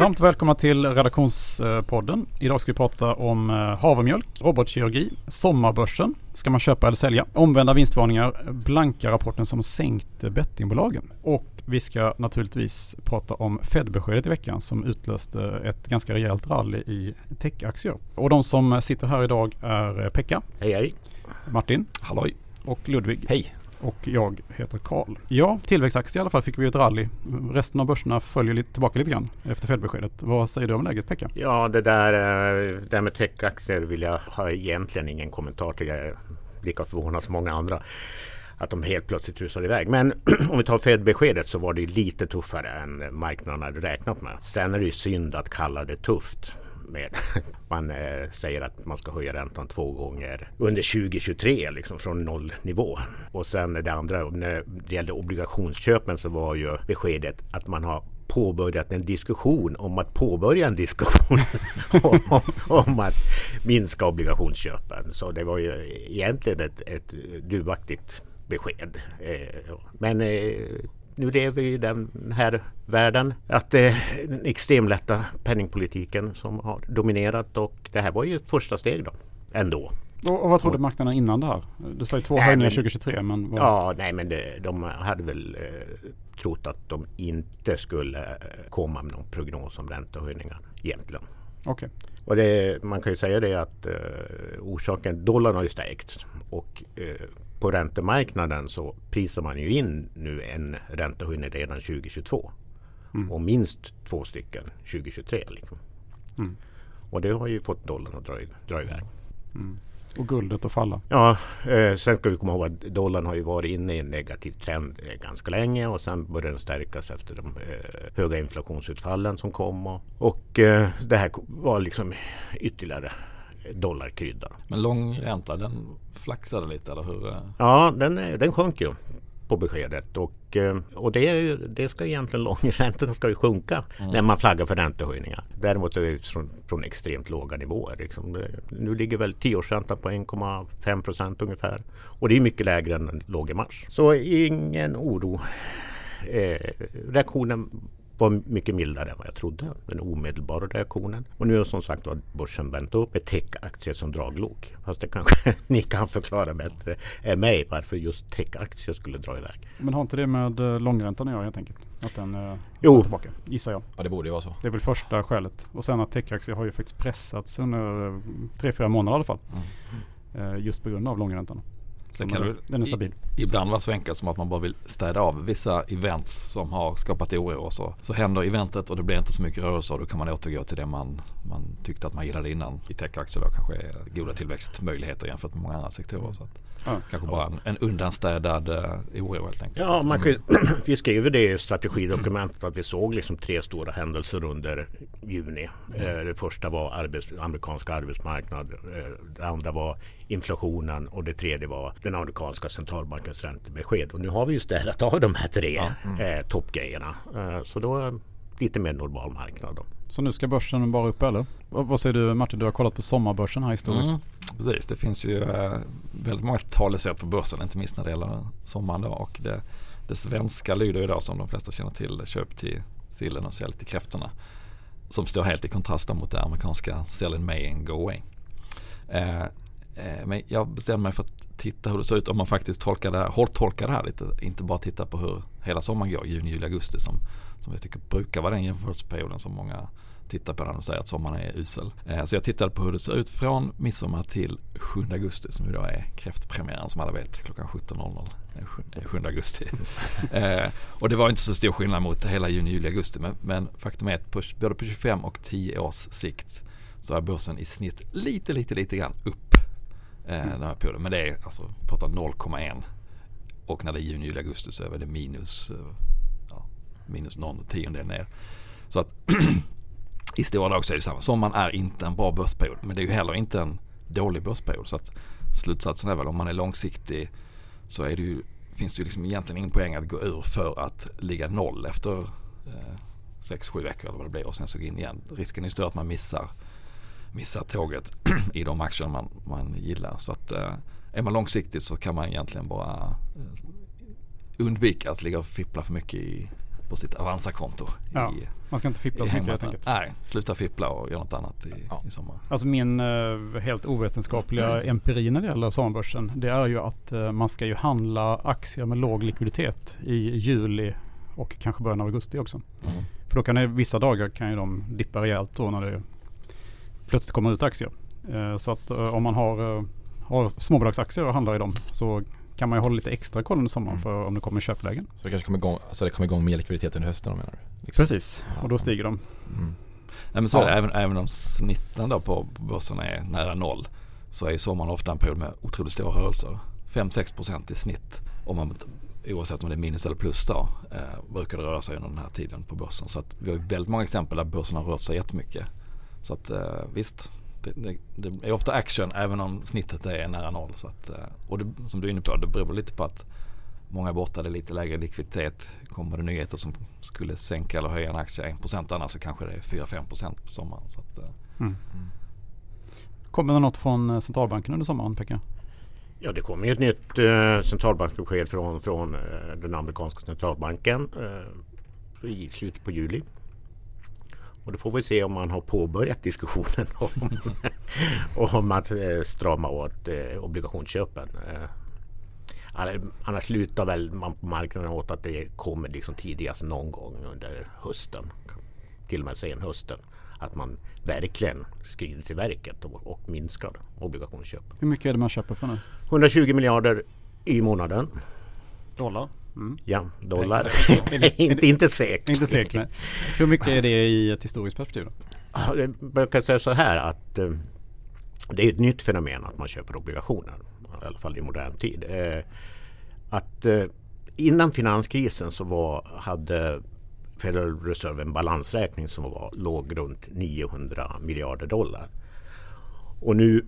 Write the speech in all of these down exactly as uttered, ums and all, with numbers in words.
Varmt välkomna till redaktionspodden. Idag ska vi prata om havremjölk, robotkirurgi, sommarbörsen. Ska man köpa eller sälja? Omvända vinstvarningar, blanka rapporten som sänkt bettingbolagen. Och vi ska naturligtvis prata om Fed-beskedet i veckan som utlöste ett ganska rejält rally i techaktier. Och de som sitter här idag är Pekka. Hej hej. Martin. Halloj. Och Ludvig. Hej. Och jag heter Carl. Ja, tillväxtaktier i alla fall fick vi ett rally. Resten av börserna följer lite, tillbaka lite grann efter Fed-beskedet. Vad säger du om läget, Pekka? Ja, det där, det där med techaktier vill jag ha egentligen ingen kommentar till. Jag är lika förvånad som många andra att de helt plötsligt rusar iväg. Men om vi tar Fed-beskedet så var det lite tuffare än marknaden hade räknat med. Sen är det ju synd att kalla det tufft. Med. Man eh, säger att man ska höja räntan två gånger under tjugo tjugotre liksom, från nollnivå. Och sen det andra, när det gällde obligationsköpen så var ju beskedet att man har påbörjat en diskussion om att påbörja en diskussion om, om, om att minska obligationsköpen. Så det var ju egentligen ett, ett duvaktigt besked. Eh, men... Eh, Nu lever vi i den här världen att det eh, är den extremlätta penningpolitiken som har dominerat, och det här var ju ett första steg då, ändå. Och, och vad trodde marknaden innan det här? Du sa ju två höjningar tjugo tjugotre. Men vad... Ja, nej men det, de hade väl eh, trott att de inte skulle komma med någon prognos om räntehöjningar egentligen. Okej. Okay. Och det, man kan ju säga det att eh, orsaken, dollarn har ju stärkt och... Eh, på räntemarknaden så prisar man ju in nu en räntehöjning redan tjugo tjugotvå. Mm. Och minst två stycken tjugo tjugotre. Liksom. Mm. Och det har ju fått dollarn att dra, dra iväg. Mm. Och guldet att falla. Ja, eh, sen ska vi komma ihåg att dollarn har ju varit inne i en negativ trend eh, ganska länge. Och sen började den stärkas efter de eh, höga inflationsutfallen som kom. Och, och eh, det här var liksom ytterligare... dollarkrydda. Men lång ränta, den flaxade lite, eller hur? Ja, den, den sjönk ju på beskedet. Och, och det, är ju, det ska egentligen, lång ränta ska ju sjunka mm. när man flaggar för räntehöjningar. Däremot är det från, från extremt låga nivåer. Liksom. Nu ligger väl tioårsräntan på en komma fem procent ungefär. Och det är mycket lägre än den låg i mars. Så ingen oro. Eh, reaktionen var mycket mildare än vad jag trodde, den omedelbara reaktionen. Och nu har som sagt var börsen vänt upp med techaktier som draglok. Fast det kanske ni kan förklara bättre än mig varför just techaktier skulle dra iväg. Men har inte det med långräntan att göra helt enkelt? Att den eh, jo. tillbaka, gissar jag. Ja, det borde ju vara så. Det är väl första skälet. Och sen att techaktier har ju faktiskt pressats under tre, fyra månader i alla fall. Mm. Eh, just på grund av långräntan. Sen kan du, den är stabil. I, ibland var det så enkelt som att man bara vill städa av vissa events som har skapat oro, och så, så händer eventet och det blir inte så mycket rörelse, och då kan man återgå till det man, man tyckte att man gillade innan. I techaktier då kanske är goda tillväxtmöjligheter jämfört med många andra sektorer, så att ja. kanske bara en, en undanstädad uh, oro helt enkelt. Ja, man kan, vi skrev det i strategidokumentet att vi såg liksom tre stora händelser under juni. Mm. Eh, det första var arbets, amerikanska arbetsmarknad, eh, det andra var inflationen och det tredje var den amerikanska centralbankens räntebesked. Och nu har vi ju städat av de här tre ja, mm. eh, toppgrejerna. Eh, så då är lite mer normal marknad då. Så nu ska börsen bara upp, eller? Vad säger du, Martin? Du har kollat på sommarbörsen här historiskt. Mm. Precis, det finns ju eh, väldigt många talesätt på börsen, inte minst när det gäller sommaren då. Och det, det svenska lyder idag, som de flesta känner till, köp till sillen och sälj till kräftorna. Som står helt i kontrast mot det amerikanska sell in May and go away. Eh, Men jag bestämde mig för att titta hur det ser ut om man faktiskt tolkar det här, hårt tolkar det här lite. Inte bara titta på hur hela sommaren går, juni, juli, augusti, som, som jag tycker brukar vara den jämförelseperioden som många tittar på när de säger att sommaren är usel. Så jag tittade på hur det ser ut från midsommar till sjunde augusti, som idag är kräftpremiären som alla vet, klockan sjutton noll noll sjunde augusti. eh, och det var inte så stor skillnad mot hela juni, juli, augusti, men, men faktum är att på, både på tjugofem och tio års sikt så är börsen i snitt lite, lite, lite grann upp. Mm. Den här perioden. Men det är alltså noll komma ett, och när det är juni, juli, augusti så är det minus ja, minus någon tiondel ner. Så att i stora dag så är det samma. Sommaren är inte en bra börsperiod, men det är ju heller inte en dålig börsperiod. Så att slutsatsen är väl, om man är långsiktig så är det ju, finns det ju liksom egentligen ingen poäng att gå ur för att ligga noll efter eh, sex sju veckor eller vad det blir, och sen så gå in igen. Risken är ju större att man missar missa tåget i de aktier man, man gillar. Så att eh, är man långsiktig så kan man egentligen bara eh, undvika att ligga och fippla för mycket i på sitt Avanza-konto. Ja, i, man ska inte fippla så mycket helt enkelt. Nej, sluta fippla och göra något annat i, ja. i sommar. Alltså min uh, helt ovetenskapliga empiri när det gäller sommarbörsen, det är ju att uh, man ska ju handla aktier med låg likviditet i juli och kanske början av augusti också. Mm. För då kan det, vissa dagar kan ju de dippa rejält då när det plötsligt kommer ut aktier. Uh, så att uh, om man har, uh, har småbolagsaktier och handlar i dem så kan man ju hålla lite extra koll under sommaren för om det kommer köplägen. Så det kanske kommer igång, alltså det kommer igång med likviditeten i hösten, menar du? Liksom. Precis, och då stiger de. Mm. Nej, men så ja. det, även, även om snitten då på börsen är nära noll så är sommaren ofta en period med otroligt stora rörelser. fem till sex procent i snitt, om man, oavsett om det är minus eller plus då, eh, brukar det röra sig under den här tiden på börsen. Så att vi har ju väldigt många exempel där börsen har rört sig jättemycket. Så att eh, visst... Det, det, det är ofta action även om snittet är nära noll. Så att, och det, som du är inne på, det beror lite på att många borta är lite lägre likviditet. Kommer det nyheter som skulle sänka eller höja en aktie en procent, annars så kanske det är fyra till fem procent på sommaren. Så att, mm. Mm. Kommer det något från centralbanken under sommaren, Pekka? Ja, det kommer ju ett nytt eh, centralbanksbesked från, från eh, den amerikanska centralbanken eh, i slutet på juli. Och då får vi se om man har påbörjat diskussionen om, om att strama åt eh, obligationsköpen. Eh, annars lutar väl man på marknaden åt att det kommer liksom tidigast någon gång under hösten, till och med sen hösten, att man verkligen skrider till verket och, och minskar obligationsköpen. Hur mycket är det man köper för nu? hundratjugo miljarder i månaden. Dollar? Mm. Ja, dollar. inte, inte säkert. Inte säkert. Hur mycket är det i ett historiskt perspektiv då? Jag kan säga så här att eh, det är ett nytt fenomen att man köper obligationer, i alla fall i modern tid. Eh, att eh, innan finanskrisen så var, hade Federal Reserve en balansräkning som var, låg runt niohundra miljarder dollar. Och nu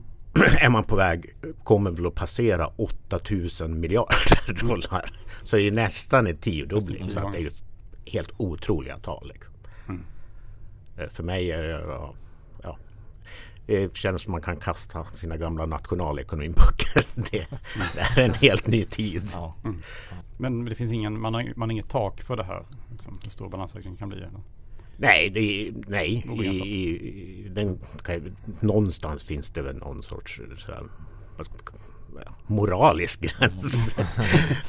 är man på väg, kommer väl att passera åtta tusen miljarder dollar. Så det är nästan en tiodubbling. Så att det är ju helt otroliga tal. Liksom. Mm. För mig är det, ja, det känns som man kan kasta sina gamla nationalekonomimböcker. Det, det är en helt ny tid. Ja. Mm. Men det finns ingen, man har, man har inget tak för det här, liksom, hur stor balansräkningen kan bli. Eller? Nej, det, nej. I, i, den, någonstans finns det väl någon sorts så här, moralisk gräns.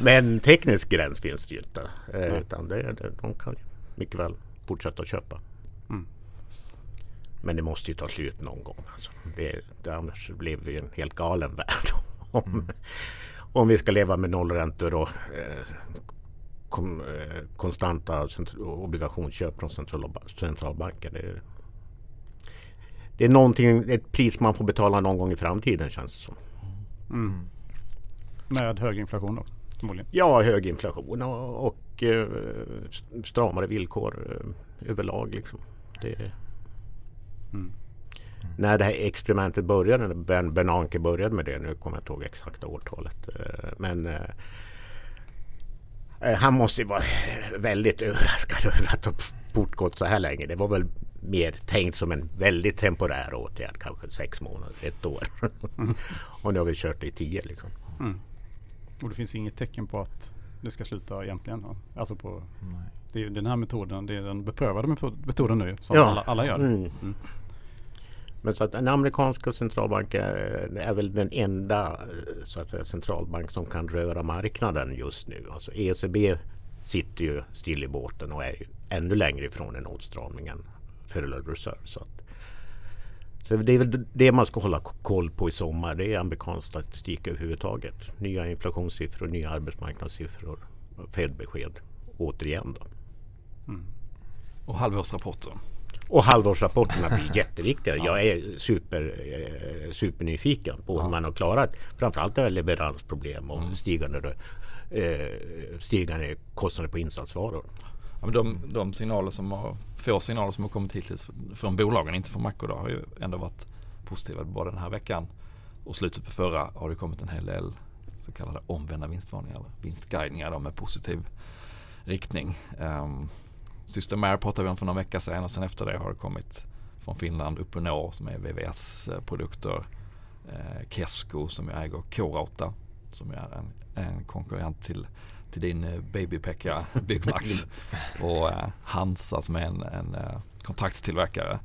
Men teknisk gräns finns det ju inte. Eh, utan det, det, de kan mycket väl fortsätta att köpa. Mm. Men det måste ju ta slut någon gång. Alltså. Det, det, annars blev vi en helt galen värld. om, om vi ska leva med nollräntor och eh, konstanta obligationsköp från centralbanken. Det är, det är någonting, ett pris man får betala någon gång i framtiden, känns det som. Mm. Med hög inflation då? Ja, hög inflation och, och stramare villkor överlag. Liksom. Det är. Mm. När det här experimentet började, Ben, Ben Anke började med det, nu kommer jag inte ihåg exakta årtalet, men han måste ju vara väldigt överraskad över att ha fortgått så här länge. Det var väl mer tänkt som en väldigt temporär åtgärd, kanske sex månader, ett år. Mm. Och nu har vi kört det i tio. Liksom. Mm. Och det finns ju inget tecken på att det ska sluta egentligen. Alltså på, det är den här metoden, det är den beprövade metoden nu som ja. alla, alla gör. Mm. Mm. Men så att den amerikanska centralbanken är väl den enda, så att säga, centralbank som kan röra marknaden just nu. Alltså E C B sitter ju still i båten och är ju ännu längre ifrån en åtstramning än Federal Reserve. Så, att, så det är väl det man ska hålla koll på i sommar. Det är amerikansk statistik överhuvudtaget. Nya inflationssiffror, nya arbetsmarknadssiffror, Fed-besked återigen då. Mm. Och halvårsrapporten. Och halvårsrapporterna blir jätteviktiga. Ja. Jag är super, eh, supernyfiken på ja. hur man har klarat framförallt leveransproblem och mm. stigande, eh, stigande kostnader på insatsvaror. Ja, men de de signaler som har, få signaler som har kommit hittills från bolagen, inte från Macro, då, har ju ändå varit positiva bara den här veckan. Och slutet på förra har det kommit en hel del så kallade omvända vinstvarningar eller vinstguidningar då, med positiv riktning. Um, Systemair pratade vi om för några veckor sedan och sen efter det har det kommit från Finland Uponor som är V V S-produkter, eh, Kesko som äger K-Rauta som är en, en konkurrent till, till din baby-Pekka Byggmax och eh, Hansa som är en, en eh, kontraktstillverkare.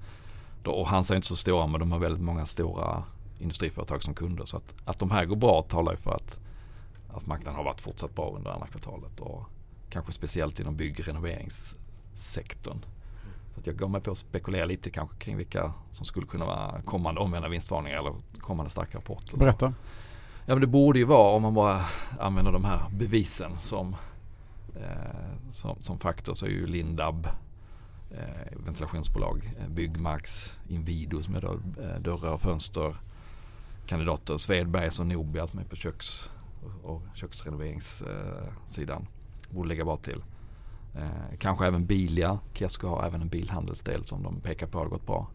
Och Hansa är inte så stora, men de har väldigt många stora industriföretag som kunder. Så att, att de här går bra talar ju för att, att marknaden har varit fortsatt bra under andra kvartalet och kanske speciellt inom bygg- och renoveringssektorn. Så att jag går med på att spekulera lite kanske kring vilka som skulle kunna vara kommande omvända vinstvarningar eller kommande starka rapporter. Berätta. Ja, men det borde ju vara om man bara använder de här bevisen som, eh, som, som faktor, så är ju Lindab, eh, ventilationsbolag, eh, Byggmax, Invido som är dör, eh, dörrar och fönster, kandidater, Svedbergs och Nobia som är på köks- och, och köksrenoveringssidan. Eh, borde lägga bra till. Eh, kanske även Bilia. Kesko har även en bilhandelsdel som de pekar på har gått bra.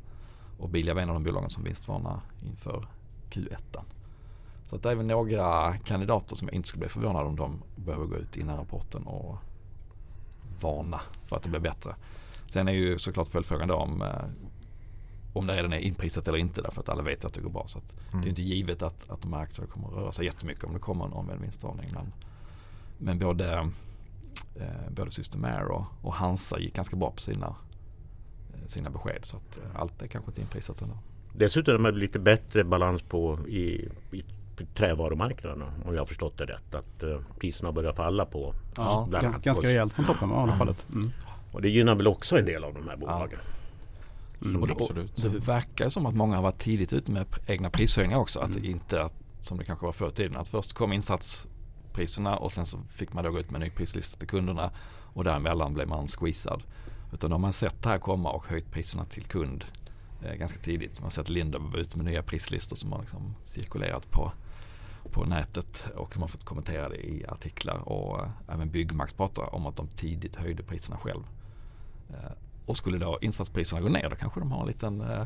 Och Bilia var en av de bolagen som vinstvarnar inför Q ett. Så att det är väl några kandidater som jag inte skulle bli förvånad om de behöver gå ut innan rapporten och varna för att det blir bättre. Sen är ju såklart följdfrågan då om, om det redan är inprisat eller inte, därför att alla vet att det går bra. Så att mm. det är inte givet att, att de här aktierna kommer att röra sig jättemycket om det kommer en omvänd vinstvarning. Men, men både, eh, både Systemair och, och Hansa gick ganska bra på sina, sina besked, så att allt är kanske inte inprisat ändå. Dessutom är det lite bättre balans på i, i trävarumarknaden, om jag har förstått det rätt, att uh, priserna börjar falla på. Ja, g- ganska rejält från toppen i alla fallet. Mm. Och det gynnar väl också en del av de här bolagen. Ja. Mm. Det, absolut. Det verkar som att många har varit tidigt ute med egna prishöjningar också. Att mm. inte att, som det kanske var förr i tiden, att först kom insatspriserna och sen så fick man då gå ut med en ny prislista till kunderna och däremellan blev man squeezad. Utan de har sett det här komma och höjt priserna till kund eh, ganska tidigt. Man har sett Lindab var ute med nya prislistor som har liksom cirkulerat på på nätet och man fått kommentera det i artiklar, och äh, även Byggmax pratar om att de tidigt höjde priserna själv. Eh, och skulle då insatspriserna gå ner, då kanske de har en liten, eh,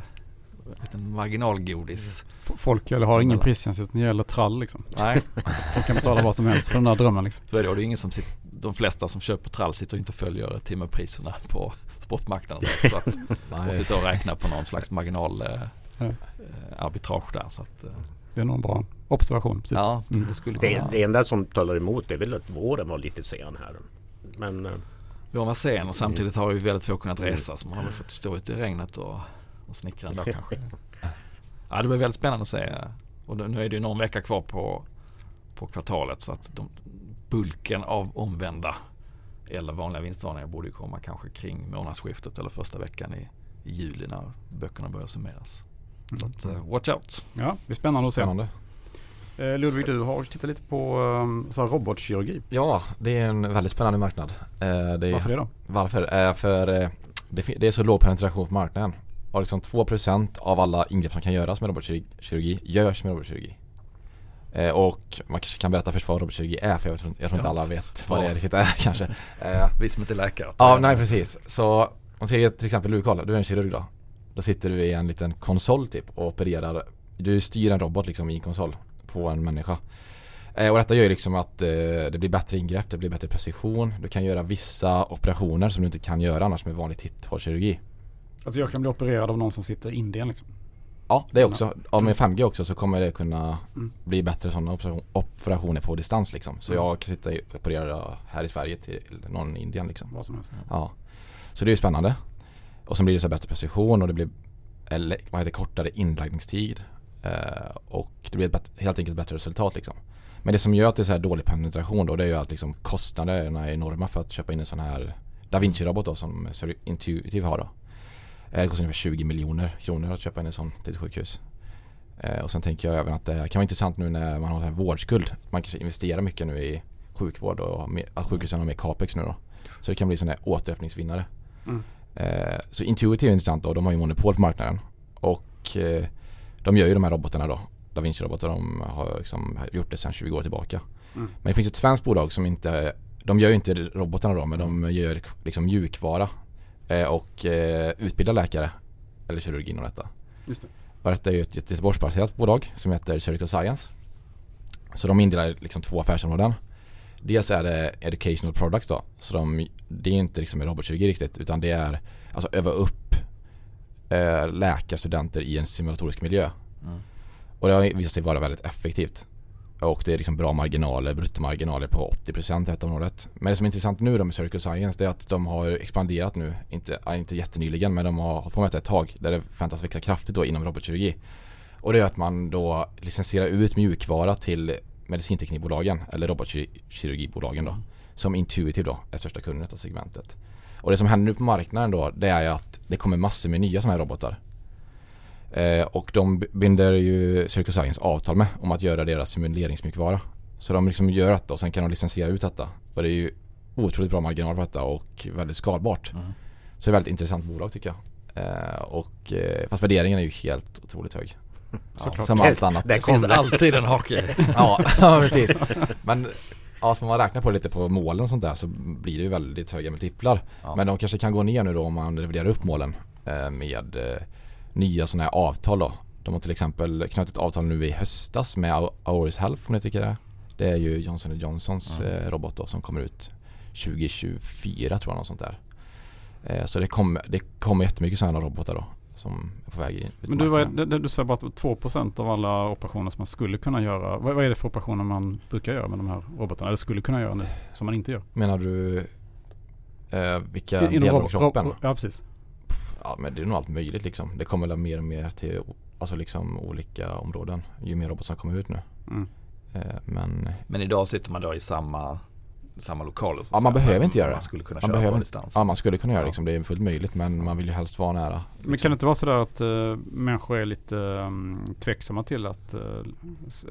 liten marginalgodis. Folk eller har ingen priskänslighet eller trall liksom. Nej. De kan betala vad som helst för den här drömmen liksom. Så är det, och det är ingen som sitter, de flesta som köper trall sitter inte och följer timmerpriserna på spotmarknaden så att man sitter och räknar på någon slags marginal eh, eh, arbitrage där, så att eh, det är någon bra observation. Precis. Ja, det, mm. det, det enda som talar emot det är väl att våren var lite sen här. Men, våren var sen och samtidigt har ju väldigt få kunnat resa, så man har väl fått stå ute i regnet och, och snickra ändå kanske. Ja, det blir väldigt spännande att se. Och nu är det ju någon vecka kvar på, på kvartalet, så att de, bulken av omvända eller vanliga vinstvarningar borde ju komma kanske kring månadsskiftet eller första veckan i, i juli när böckerna börjar summeras. Mm. Så att, uh, watch out. Ja, det är spännande att se. Spännande. Eh, Ludvig, du har tittat lite på um, så här robotkirurgi. Ja, det är en väldigt spännande marknad. Eh, det är, varför det då? Varför? Eh, för eh, det, det är så låg penetration på marknaden. Och liksom två procent av alla ingrepp som kan göras med robotkirurgi görs med robotkirurgi. Eh, och man kanske kan berätta först vad robotkirurgi är, för jag tror, jag tror inte ja. alla vet vad ja. det riktigt är kanske. Eh, Vi som inte är läkare. Ja, ah, nej precis. Så om ser till exempel du Carl, du är en kirurg då. Då sitter du i en liten konsol typ och opererar. Du styr en robot liksom i en konsol på en människa. Eh, och detta gör ju liksom att eh, det blir bättre ingrepp, det blir bättre precision. Du kan göra vissa operationer som du inte kan göra annars med vanlig titthålskirurgi. Alltså jag kan bli opererad av någon som sitter i Indien liksom? Ja, det är också. Ja, med fem G också så kommer det kunna mm. bli bättre sådana operationer på distans liksom. Så mm. jag kan sitta och operera här i Sverige till någon i Indien liksom. Vad som helst. Ja. Så det är ju spännande. Och sen blir det så bättre precision och det blir eller, vad heter, kortare inläggningstid eh, och det blir ett bet- helt enkelt bättre resultat liksom. Men det som gör att det är så här dålig penetration då, det är ju att liksom, kostnaderna är enorma för att köpa in en sån här Da Vinci-robot då, som Intuitive har då. Eh, det kostar ungefär tjugo miljoner kronor att köpa in en sån till ett sjukhus. Eh, och sen tänker jag även att det kan vara intressant nu när man har en vårdskuld. Man kanske investerar mycket nu i sjukvård och med, att sjukhusen har mer capex nu då. Så det kan bli sån här återöppningsvinnare. Mm. Så Intuitive är intressant då, de har ju monopol på marknaden och de gör ju de här robotarna då, Da Vinci-robotar, de har liksom gjort det sedan tjugo år tillbaka. Mm. Men det finns ett svenskt bolag som inte, de gör ju inte robotarna då, men de gör liksom mjukvara och utbildar läkare eller kirurg inom detta. Just det. Och detta är ju ett göteborgsbaserat bolag som heter Surgical Science. Så de indelar liksom två affärsområden. Dels är det educational products då, så de, det är inte liksom en robotkirurgi riktigt, utan det är alltså öva upp eh, läkarstudenter i en simulatorisk miljö. Mm. Och det har visat sig vara väldigt effektivt. och det är liksom bra marginaler, bruttomarginaler på åttio procent i ett området. Men det som är intressant nu då med Circle Science är att de har expanderat nu, inte, inte jättenyligen, men de har på med ett tag där det väntas växa kraftigt då inom robotkirurgi. Och det är att man då licensierar ut mjukvara till medicinteknikbolagen eller robotkirurgibolagen då, som Intuitive då är största kunden i detta segmentet. Och det som händer nu på marknaden då, det är att det kommer massor med nya sådana här robotar. Eh, och de binder ju Surgical Science avtal med om att göra deras simuleringsmjukvara. Så de liksom gör detta och sen kan de licensiera ut detta. Och det är ju otroligt bra marginal på detta och väldigt skalbart. Mm. Så det är väldigt intressant bolag tycker jag. Eh, och, eh, fast värderingen är ju helt otroligt hög. Ja, som allt annat. Det finns alltid en hake. Ja, ja, precis. Men ja, som man räknar på lite på målen och sånt där så blir det ju väldigt höga multiplar. Ja. Men de kanske kan gå ner nu då om man reviderar upp målen eh, med eh, nya sådana här avtal då. De har till exempel knutit avtal nu i höstas med Auris Health om ni tycker det. Det är ju Johnson and Johnsons mm. eh, robot då, som kommer ut tjugo tjugofyra tror jag något sånt där. Eh, så det kommer det kom jättemycket sådana robotar då som är på väg in. Men du, vad är, du säger bara att två procent av alla operationer som man skulle kunna göra. Vad, vad är det för operationer man brukar göra med de här robotarna? Eller skulle kunna göra nu som man inte gör? Menar du eh, vilka in, delar robot, av kroppen? Ro, ja, precis. Ja, men det är nog allt möjligt liksom. Det kommer väl mer och mer till alltså liksom olika områden ju mer robotar kommer ut nu. Mm. Men men idag sitter man då i samma samma lokal och så. Ja, man behöver inte göra det. Man skulle kunna man köra behöver, på distans. Ja, man skulle kunna göra liksom, det är fullt möjligt men man vill ju helst vara nära. Liksom. Men kan det inte vara så där att uh, människor är lite um, tveksamma till att uh,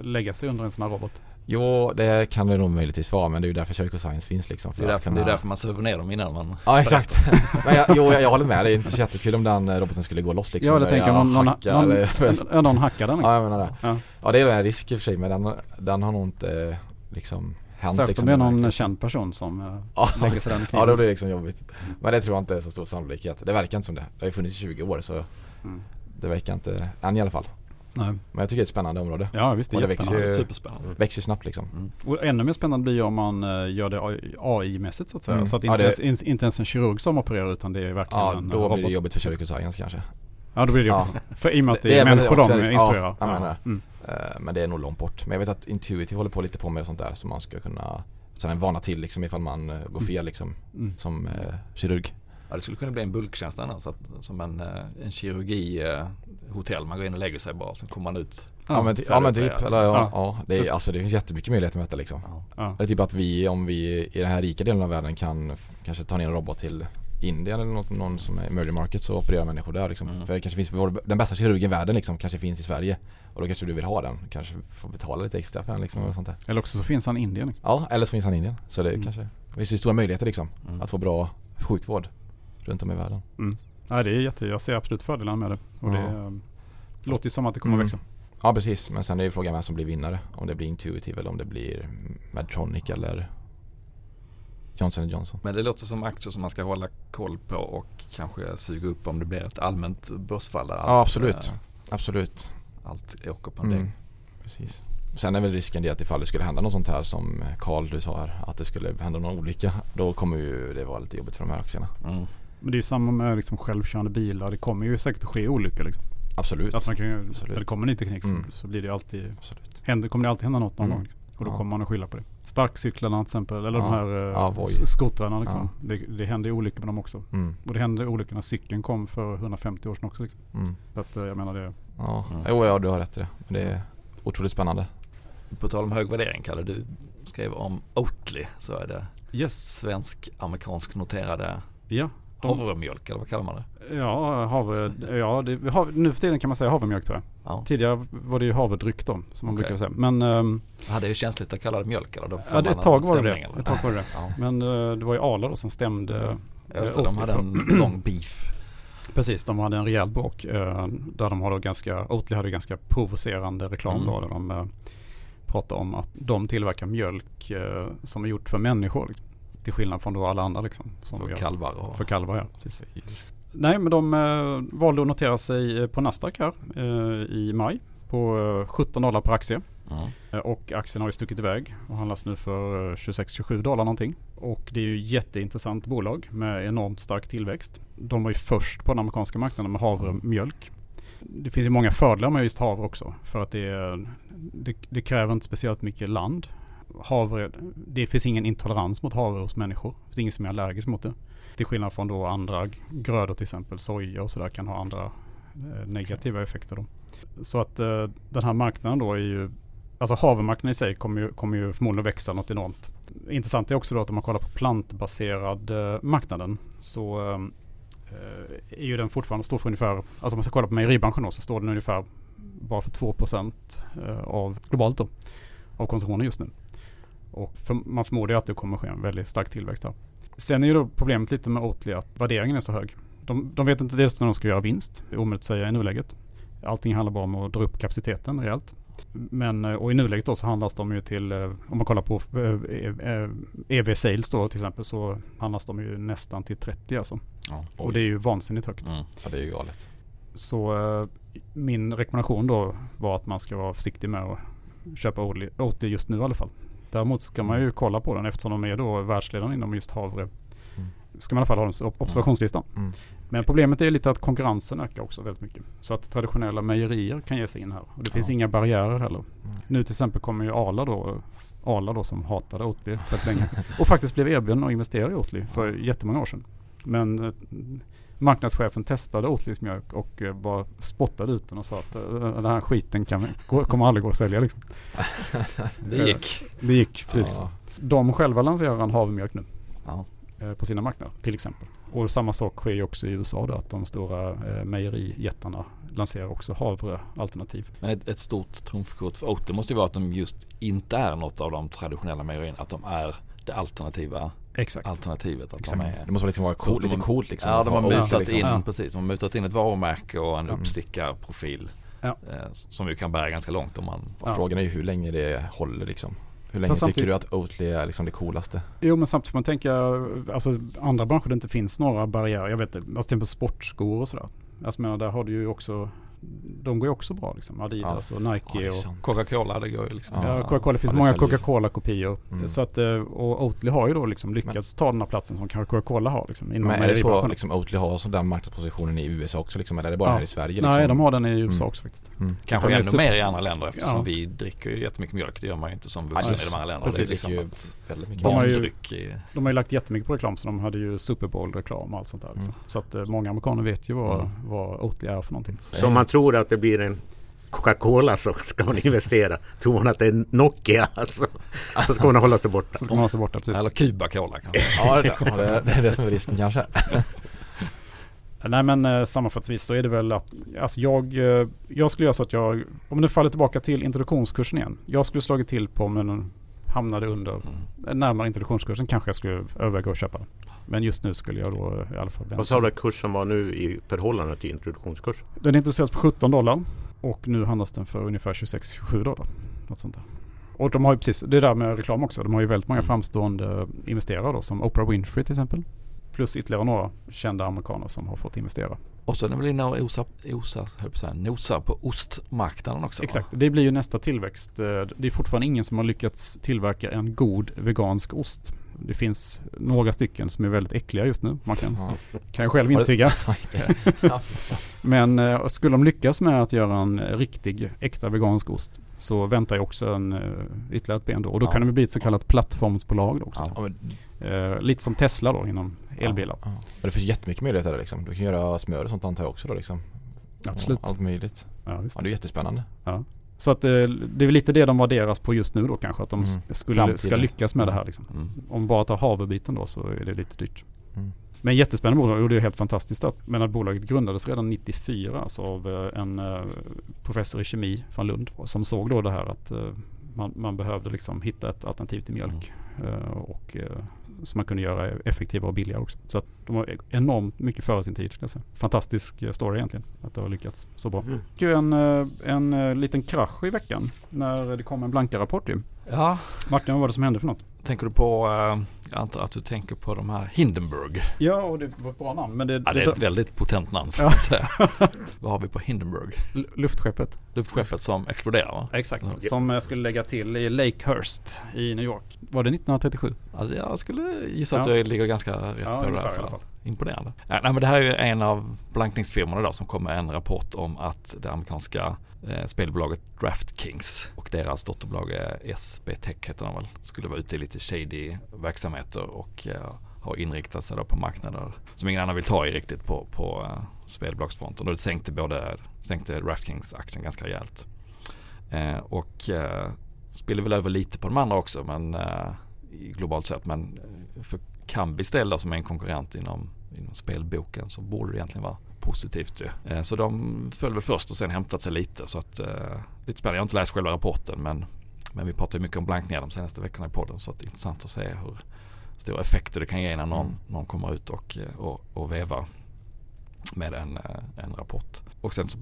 lägga sig under en sån här robot? Jo, det kan det nog möjligtvis vara, men det är ju därför Circle Science finns. Liksom, för det, är därför, kunna... det är därför man söver ner dem innan man... Ja, exakt. Men jag, jo, jag, jag håller med. Det är inte så jättekul om den roboten skulle gå loss. Liksom, ja, det tänker någon, någon, hacka, någon, eller... någon hackar den. Liksom. Ja, jag menar det. Ja. Ja, det är en risk i och för sig, men den, den har nog inte liksom, hänt. Särskilt om det är någon liksom. känd person som ja. lägger sig den. Ja, då blir det liksom jobbigt. Men det tror jag inte är så stor sannolikhet. Det verkar inte som det. Det har ju funnits i tjugo år, så mm. det verkar inte än i alla fall. Nej. Men jag tycker det är ett spännande område. Ja, visst, det är jättespännande. Växer ju, superspännande. Växer ju snabbt liksom. Mm. Och ännu mer spännande blir om man gör det A I-mässigt så att säga. Mm. Så att inte, ja, det... ens, inte ens en kirurg som opererar utan det är verkligen ja, en robot. Ja, då blir det jobbigt för Circle Science kanske. Ja, då blir det jobbigt. Ja. För i och med att det, det är människor de instruerar. Ja, ja. Mm. Men det är nog långt bort. Men jag vet att Intuitive håller på lite på med sånt där som man ska kunna sedan vana till liksom, ifall man går fel liksom, mm. som eh, kirurg. Ja, det skulle kunna bli en bulktjänst annars, att, som en, en kirurgihotell. Man går in och lägger sig bara, sen kommer man ut. Ja, men, ty- ja, men typ. Eller, ja, ja. Ja, det, är, alltså, det finns jättemycket möjligheter med detta. Liksom. Ja. Ja. Det är typ att vi, om vi i den här rika delen av världen kan kanske ta ner en robot till Indien eller något, någon som är emerging market så opererar människor där. Liksom. Mm. För det kanske finns, vår, den bästa kirurgen i världen liksom, kanske finns i Sverige. Och då kanske du vill ha den. Kanske får betala lite extra för den. Liksom, och sånt där. Eller också så finns han i Indien. Liksom. Ja, eller så finns han i Indien. Så det, mm. kanske, det finns ju stora möjligheter liksom, mm. att få bra sjukvård runt om i världen. Mm. Nej, det är jätte, jag ser absolut fördelarna med det. Och ja. det um, låter ju som att det kommer mm. att växa. Ja, precis. Men sen är ju frågan vem som blir vinnare. Om det blir Intuitive eller om det blir Medtronic eller Johnson and Johnson. Men det låter som aktier som man ska hålla koll på och kanske suga upp om det blir ett allmänt börsfall. Allt, ja, absolut. Äh, absolut. Allt åker på en mm. Precis. Sen är väl risken det att ifall det skulle hända något sånt här som Carl du sa här, att det skulle hända någon olycka, då kommer ju det vara lite jobbigt för de här aktierna. Mm. Men det är ju samma med liksom självkörande bilar. Det kommer ju säkert att ske olyckor. Liksom. Absolut. Att man kan ju, Absolut. När det kommer ny teknik så, mm. så blir det alltid, Absolut. Händer, kommer det alltid hända något någon mm. gång. Och då ja. Kommer man att skylla på det. Sparkcyklarna till exempel. Eller ja. De här ja, skotrarna. Liksom. Ja. Det, det händer ju olyckor med dem också. Mm. Och det hände olyckor när cykeln kom för hundrafemtio år sedan också. Liksom. Mm. Så att jag menar det. Ja. Mm. Jo, ja, du har rätt i det. Det är otroligt spännande. På tal om hög värdering, Kalle, du skrev om Oatly. Så är det yes. svensk-amerikansk noterade... Ja. Havremjölk, eller vad kallar man det? Ja, havre, ja det, hav, nu för tiden kan man säga havremjölk tror jag. Ja. Tidigare var det ju havredryck då, som man okay. brukar säga. Men, um, ja, det är ju känsligt att kalla det mjölk. Eller? Då ja, det ett tag var det. Eller? Ett tag var det. Ja. Men uh, det var ju Arla då som stämde. Ja, just det, de hade en lång beef. Precis, de hade en rejäl bråk. Uh, där de hade ganska, Oatly hade ganska provocerande reklam mm. då, där de uh, pratade om att de tillverkar mjölk uh, som är gjort för människor. Liksom. Till skillnad från då alla andra liksom, som för gör, kalvar och för kalvar ja. Precis. Nej, men de eh, valde att notera sig på Nasdaq här eh, i maj på eh, sjutton dollar per aktie. Mm. Eh, och aktien har ju stuckit iväg och handlas nu för eh, tjugosex tjugosju dollar någonting. Och det är ju jätteintressant bolag med enormt stark tillväxt. De var ju först på den amerikanska marknaden med havremjölk. Det finns ju många fördelar med just havre också, för att det, är, det, det kräver inte speciellt mycket land. Havre, det finns ingen intolerans mot havre hos människor. Det finns ingen som är allergisk mot det. Till skillnad från då andra grödor, till exempel soja och sådär, kan ha andra eh, negativa effekter då. Så att eh, den här marknaden då är ju, alltså havremarknaden i sig kommer ju, kommer ju förmodligen växa något enormt. Intressant är också då att om man kollar på plantbaserad eh, marknaden så eh, är ju den fortfarande står för ungefär, alltså om man ska kolla på mejeribranschen då, så står den ungefär bara för två procent eh, av globalt då, av konsumtionen just nu. Och för, man förmodar ju att det kommer ske en väldigt stark tillväxt här. Sen är ju då problemet lite med Oatly att värderingen är så hög. De, de vet inte dels när de ska göra vinst, det är omöjligt att säga i nuläget. Allting handlar bara om att dra upp kapaciteten rejält. Men, och i nuläget då så handlas de ju till, om man kollar på E V-sales då till exempel, så handlas de ju nästan till trettio alltså. Ja, och det är ju vansinnigt högt. Mm, ja, det är ju galet. Så min rekommendation då var att man ska vara försiktig med att köpa Oatly just nu i alla fall. Däremot ska man ju kolla på den eftersom de är då världsledaren inom just havre. Ska man i alla fall ha den observationslistan. Mm. Men problemet är lite att konkurrensen ökar också väldigt mycket. Så att traditionella mejerier kan ge sig in här. Och det finns ja. inga barriärer heller. Mm. Nu till exempel kommer ju Arla då, Arla då som hatade Oatly väldigt länge. Och faktiskt blev erbjuden att investera i Oatly för jättemånga år sedan. Men eh, marknadschefen testade Oatlys mjölk och eh, bara spottade ut den och sa att eh, den här skiten kan, gå, kommer aldrig gå att sälja. Liksom. Det gick. Eh, det gick, precis. Ja. De själva lanserar en havremjölk nu. Ja. På sina marknader till exempel. Och samma sak sker ju också i U S A då, att de stora eh, mejerijättarna lanserar också havrealternativ. Men ett, ett stort trumfkort för Oatly måste ju vara att de just inte är något av de traditionella mejerierna, att de är det alternativa. Exakt. Alternativet. Att Exakt. De är, det måste liksom vara cool, lite coolt liksom. Ja, de har mutat ja. in, ja. precis, de har mutat in ett varumärke och en mm. uppstickarprofil ja. eh, som ju kan bära ganska långt om man... Ja. Frågan är ju hur länge det håller liksom. Hur länge samtidigt, tycker du att Oatly är liksom det coolaste? Jo, men samtidigt får man tänka, alltså andra branscher där det inte finns några barriärer. Jag vet inte, alltså till exempel sportskor och sådär. Alltså menar, där har du ju också, de går ju också bra liksom. Adidas ja. och Nike ja, och Coca-Cola, det går ju liksom. Ja, Coca-Cola, det finns ja, det många Coca-Cola-kopior. Mm. Så att, och Oatly har ju då liksom lyckats men, ta den här platsen som kanske Coca-Cola har liksom. Men är det så liksom Oatly har så den marknadspositionen i U S A också liksom, eller är det bara ja. här i Sverige liksom? Nej, de har den i U S A mm. också faktiskt. Mm. Kanske ännu super... mer i andra länder eftersom ja. vi dricker ju jättemycket mjölk, det gör man ju inte som vuxen i de andra länderna. Det är liksom ju väldigt mycket barndryck. De, de har ju lagt jättemycket på reklam, så de hade ju Super Bowl-reklam och allt sånt där liksom. Mm. Så att många amerikaner vet ju vad, mm. vad Oatly är för någonting. Så man tror att det blir en Coca-Cola så ska man investera. Tror hon att det är Nokia alltså, så ska man hålla sig borta. Så ska man hålla sig borta precis. Eller Cuba-Cola kanske. Ja, det, ja det, det är det som är risken kanske. Nej, men eh, sammanfattningsvis så är det väl att alltså jag, eh, jag skulle göra så att jag, om det faller tillbaka till introduktionskursen igen, jag skulle slagit till på om den hamnade under mm. närmare introduktionskursen, kanske jag skulle överväga att köpa den. Men just nu skulle jag då i alla fall... Vad sa du kurs som var nu i förhållande till introduktionskurs? Den introduceras på sjutton dollar och nu handlas den för ungefär tjugosex till tjugosju dollar. Något sånt där. Och de har ju precis, det där med reklam också, de har ju väldigt många framstående investerare då, som Oprah Winfrey till exempel. Plus ytterligare några kända amerikaner som har fått investera. Och sen är det väl inne och osar, osar, här, nosar på ostmarknaden också? Exakt, va? Det blir ju nästa tillväxt. Det är fortfarande ingen som har lyckats tillverka en god vegansk ost. Det finns några stycken som är väldigt äckliga just nu. Man kan, kan jag själv intyga. Men eh, skulle de lyckas med att göra en riktig, äkta vegansk ost, så väntar jag också en eh, ytterligare ett ben då. Och då ja. kan det bli ett så kallat plattformsbolag också. Ja, men... eh, lite som Tesla då, inom elbilar. Ja, ja. Men det finns jättemycket möjligheter där liksom. Du kan göra smör och sånt antar jag också då liksom. Absolut. Ja, allt möjligt. Ja, just det. Ja, det är jättespännande. Ja. Så att det är lite det de värderas på just nu då kanske, att de mm. skulle, ska lyckas med det här liksom. Mm. Om bara tar havrebiten då så är det lite dyrt. Mm. Men jättespännande bolag, och det är helt fantastiskt att, men att bolaget grundades redan nittiofyra alltså av en professor i kemi från Lund som såg då det här att man, man behövde liksom hitta ett alternativ till mjölk mm. och som man kunde göra effektivare och billigare också. Så att de har enormt mycket före sin tid. Fantastisk story egentligen att det har lyckats så bra. Mm. En, en liten krasch i veckan när det kom en blanka rapport. Ja. Martin, vad var det som hände för något? Tänker du på, jag antar att du tänker på de här Hindenburg. Ja, och det var ett bra namn. Men det, ja, det är ett väldigt potent namn för ja. att säga. Vad har vi på Hindenburg? L- luftskeppet. Luftskeppet som exploderar, va? Exakt, mm. som jag skulle lägga till i Lakehurst i New York. Var det nittonhundratrettiosju? Ja, jag skulle gissa att ja. jag ligger ganska rätt ja, på det här. Imponerande. Nej, men det här är ju en av blankningsfirmorna då som kom med en rapport om att det amerikanska eh, spelbolaget Draft Kings och deras dotterbolag S B Tech heter de väl, skulle vara ute i lite shady verksamheter och eh, har inriktat sig då på marknader som ingen annan vill ta i riktigt på, på eh, spelbolagsfronten. Och det sänkte, både, sänkte Draft Kings-aktien ganska rejält. Eh, och eh, spelade väl över lite på de andra också, men eh, globalt sett, men för Kambi ställa som är en konkurrent inom, inom spelboken så borde det egentligen vara positivt ju. Eh, så de föll väl först och sen hämtat sig lite, så att eh, lite spännande. Jag har inte läst själva rapporten, men, men vi pratar ju mycket om blankningar de senaste veckorna i podden, så att det är intressant att se hur stora effekter det kan ge när någon, någon kommer ut och, och, och vevar med en, en rapport. Och sen så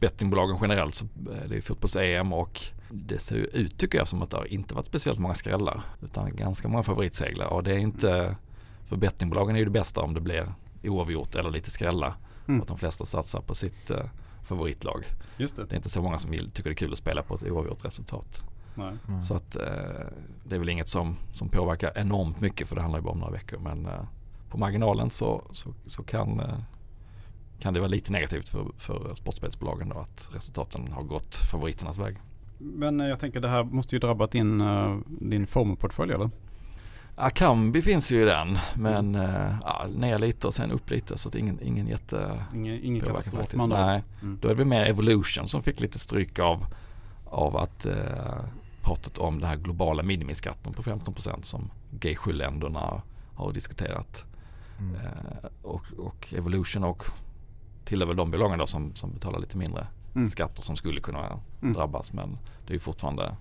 bettingbolagen generellt, så det är fotbolls-E M och det ser ju ut tycker jag som att det har inte varit speciellt många skrällar utan ganska många favoritseglar, och det är inte, för bettingbolagen är ju det bästa om det blir oavgjort eller lite skrälla, mm. att de flesta satsar på sitt uh, favoritlag. Just det. Det är inte så många som tycker det är kul att spela på ett oavgjort resultat. Nej. Mm. Så att uh, det är väl inget som, som påverkar enormt mycket, för det handlar ju bara om några veckor, men uh, på marginalen så, så, så kan uh, kan det vara lite negativt för, för sportspelsbolagen då, att resultaten har gått favoriternas väg. Men jag tänker det här måste ju drabbat din, din formportfölj eller? Ja, Kambi finns ju i den, men ja, ner lite och sen upp lite, så att ingen, ingen jätte... Ingen, ingen katastrof. Nej, mm. Då är det mer Evolution som fick lite stryk av, av att eh, pratet om den här globala minimiskatten på femton procent som G sju-länderna har diskuterat. Mm. Eh, och, och Evolution och till och med de bolagen då som, som betalar lite mindre mm. skatter som skulle kunna mm. drabbas, men det är ju fortfarande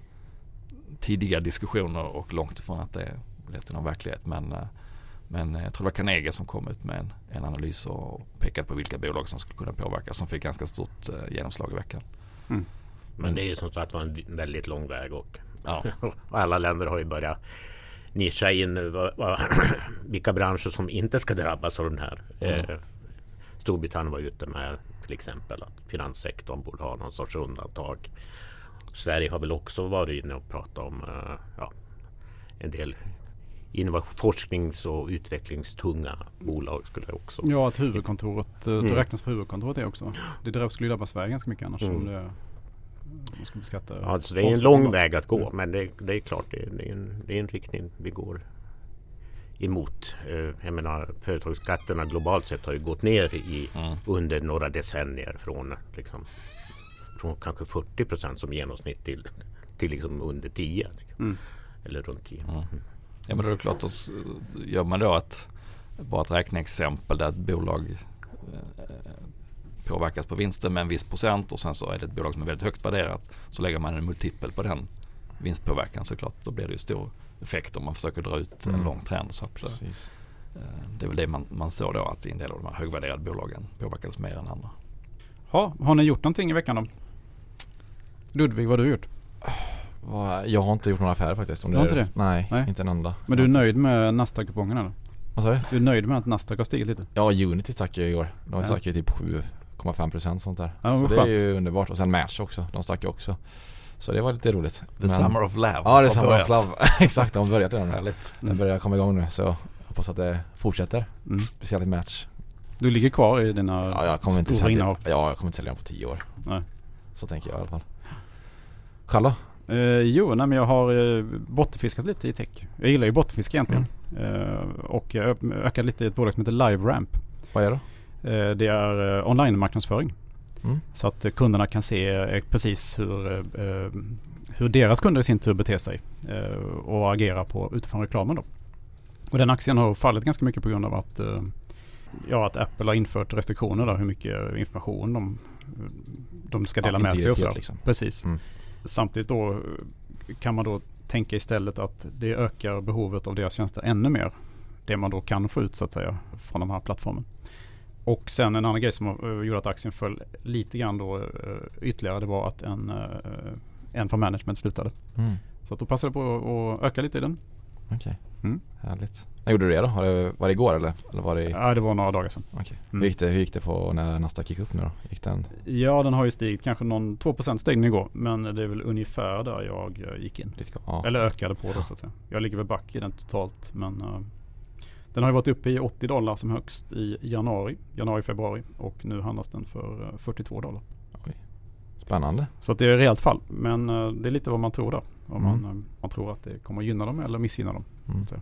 tidiga diskussioner och långt ifrån att det blev till någon verklighet, men, men jag tror det var Carnegie som kom ut med en, en analys och pekade på vilka bolag som skulle kunna påverka, som fick ganska stort eh, genomslag i veckan. Mm. Men det är ju som sagt var en väldigt lång väg och, ja. och alla länder har ju börjat nischa in vad, vad, vilka branscher som inte ska drabbas av den här mm. eh, Storbritannien var ute med till exempel att finanssektorn borde ha någon sorts undantag. Sverige har väl också varit inne och pratat om uh, ja, en del innovation, forsknings- och utvecklingstunga bolag skulle också. Ja, att huvudkontoret, mm. det räknas för huvudkontoret är också. Det drevs skulle drabba Sverige ganska mycket annars mm. om det man ska beskatta. Ja, så det är en lång väg att gå, men det, det är klart det är, det, är en, det är en riktning vi går emot. Jag menar, företagsskatterna globalt sett har ju gått ner i, mm. under några decennier från, liksom, från kanske fyrtio procent som genomsnitt till, till liksom under tio liksom. Mm. eller runt tio. Mm. Mm. Ja, men det är klart att gör man då att bara ett räkneexempel där ett bolag eh, påverkas på vinsten med en viss procent och sen så är det ett bolag som är väldigt högt värderat, så lägger man en multipel på den vinstpåverkan, såklart då blir det ju stor effekt om man försöker dra ut en mm. lång trend. Så att, det är väl det man, man såg då, att en del av de här högvärderade bolagen påverkades mer än andra. Ha, har ni gjort någonting i veckan då? Ludvig, vad har du gjort? Jag har inte gjort några affärer faktiskt. Om det inte det? Nej, Nej, inte en enda. Men du är nöjd med Nasdaq-kupongen eller? Vad sa du? Du är nöjd med att Nasdaq har stigit lite? Ja, Unity stack ju igår. De stack ju typ sju komma fem procent sånt där. Ja, så det är ju underbart. Och sen Match också. De stack ju också. Så det var lite roligt. The Men, Summer of Love. Ja, det är Summer of Love. Exakt, de började den. Mm. Den börjar komma igång nu, så jag hoppas att det fortsätter. Mm. Speciellt i Match. Du ligger kvar i dina ja, jag kommer inte sälja. Ja, jag kommer inte sälja på tio år. Nej. Så tänker jag i alla fall. Kalla? Eh, jo, nej, men jag har eh, bottenfiskat lite i tech. Jag gillar ju bottenfisk egentligen. Mm. Eh, och jag ö- ökar lite i ett bolag som heter LiveRamp. Vad är det då? Eh, det är eh, online-marknadsföring. Mm. Så att kunderna kan se precis hur, eh, hur deras kunder i sin tur beter sig eh, och agera på utifrån reklamen då. Och den aktien har fallit ganska mycket på grund av att, eh, ja, att Apple har infört restriktioner där hur mycket information de, de ska dela ja, med sig och så. Liksom. Precis. Mm. Samtidigt då kan man då tänka istället att det ökar behovet av deras tjänster ännu mer. Det man då kan få ut så att säga från de här plattformen. Och sen en annan grej som gjorde att aktien föll lite grann då ytterligare, det var att en, en från management slutade. Mm. Så att då passade på att öka lite i den. Okej, okay. mm. Härligt. När gjorde du det då? Var det, var det igår eller? eller var det... Ja, det var några dagar sedan. Okay. Mm. Hur, gick det, hur gick det på när Nasdaq gick upp nu då? Gick den... Ja, den har ju stigit kanske någon två procent stigning igår, men det är väl ungefär där jag gick in. Ja. Eller ökade på då så att säga. Jag ligger väl back i den totalt, men... Den har ju varit uppe i åttio dollar som högst i januari, januari, februari, och nu handlas den för fyrtiotvå dollar. Oj. Spännande. Så att det är ett rejält fall, men det är lite vad man tror där. Om mm. man, man tror att det kommer att gynna dem eller missgynna dem. Mm. Så.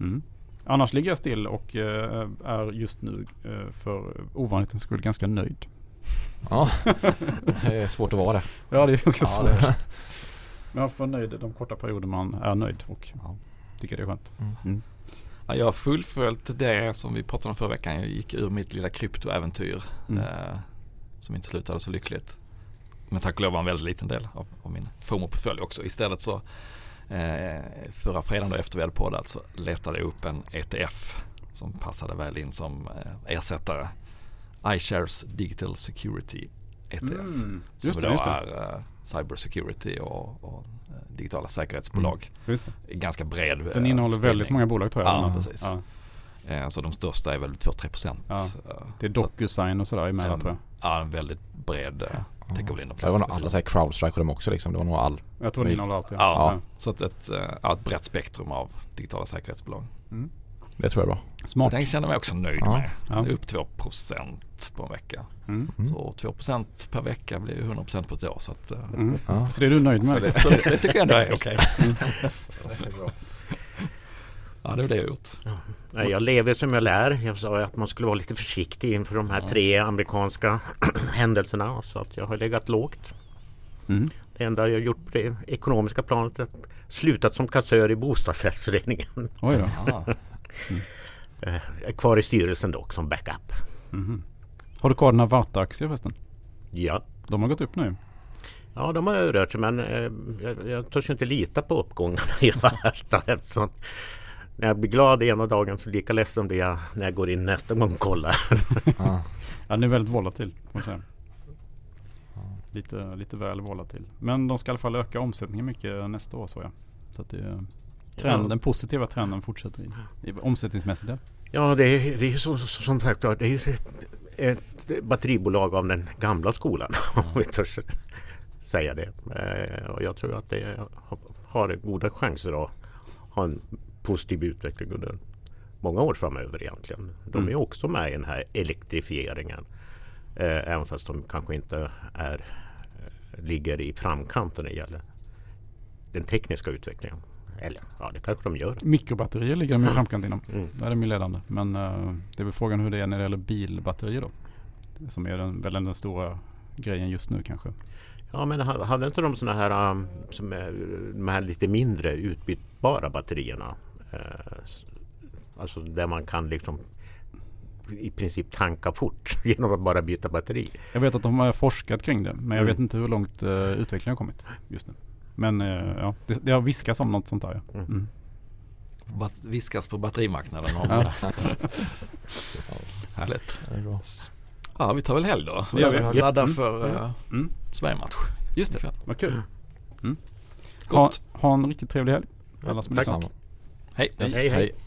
Mm. Annars ligger jag still och eh, är just nu eh, för ovanlighetens skull ganska nöjd. Ja, det är svårt att vara det. Ja, det är ganska ja, svårt. Det. Men man får nöjd de korta perioder man är nöjd och ja. Tycker det är skönt. Mm. Mm. Ja, jag har fullföljt det som vi pratade om förra veckan. Jag gick ur mitt lilla kryptoäventyr mm. eh, som inte slutade så lyckligt. Men tack och lov var en väldigt liten del av, av min FOMO-portfölj också. Istället så eh, förra fredagen då efter vi hade poddat så letade jag upp en E T F som passade väl in som eh, ersättare. iShares Digital Security E T F. Mm, som just det, då just det. är eh, cybersecurity och, och eh, digitala säkerhetsbolag. Mm, just det. Ganska bred. Eh, Den innehåller spridning. Väldigt många bolag tror jag. Ja, precis. Ja. Så de största är väl två till tre procent. Ja, det är DocuSign och sådär emellan tror jag. Ja, en väldigt bred ja. Täckerblind. Det var nog alla såhär CrowdStrike och dem också liksom. Det var nog allt. Jag tror det innehåller allt. Ja, ja, ja. Så att ett, ett brett spektrum av digitala säkerhetsbolag. Mm. Det tror jag är bra. Smart. Så den känner jag också nöjd ja. Med. Ja. Det är upp två procent på en vecka. Mm. Så två procent per vecka blir hundra procent på ett år. Så, att, mm. ja. Så det är du nöjd med? Så det, så det, det tycker jag ändå är okej. Okay. Mm. Det är bra. Ja, det är det jag har gjort. Ja. Jag lever som jag lär. Jag sa att man skulle vara lite försiktig inför de här ja. tre amerikanska händelserna. Så att jag har legat lågt. Mm. Det enda jag har gjort på det ekonomiska planet är att slutat som kassör i bostadsrättsföreningen. Oj då. Ja. Mm. Jag är kvar i styrelsen dock som backup. Mm. Har du kvar den här Varta-aktier förresten? Ja. De har gått upp nu. Ja, de har rört sig, men jag, jag törs inte lita på uppgångarna i Varta eftersom när jag blir glad ena dagen så lika ledsen som det jag när jag går in nästa gång och kollar. Ja, den är väldigt volatil. Lite, lite väl volatil. Men de ska i alla fall öka omsättningen mycket nästa år, så jag. Så att det är trend, ja. Den positiva trenden fortsätter i, i omsättningsmässigt. Ja, det är, det är så, så, som sagt, det är ett, ett batteribolag av den gamla skolan, om vi törs säga det. Och jag tror att det har goda chanser att ha en positiv utveckling under många år framöver egentligen. De är mm. också med i den här elektrifieringen. Eh, även fast de kanske inte är, ligger i framkanten när det gäller den tekniska utvecklingen. Eller, ja, det kanske de gör. Mikrobatterier ligger de i framkanten inom. Mm. Där är de ju ledande. Men eh, det är väl frågan hur det är när det gäller bilbatterier då. Som är den, väl den stora grejen just nu kanske. Ja, men hade inte de såna här, som är, de här lite mindre utbytbara batterierna? Alltså där man kan liksom i princip tanka fort genom att bara byta batteri. Jag vet att de har forskat kring det, men jag mm. vet inte hur långt uh, utvecklingen har kommit just nu. Men uh, ja, det, det har viskats om något sånt där. Ja. Mm. Mm. Bat- viskas på batterimarknaden. Ja. Härligt. Det är bra. Ja, vi tar väl helg då. Vi har laddat för uh, mm. Sverigematch. Just det. Vad kul. Mm. Gott. Ha, ha en riktigt trevlig helg. Alla som lyssnar. Hej. Yes. Hej, hej.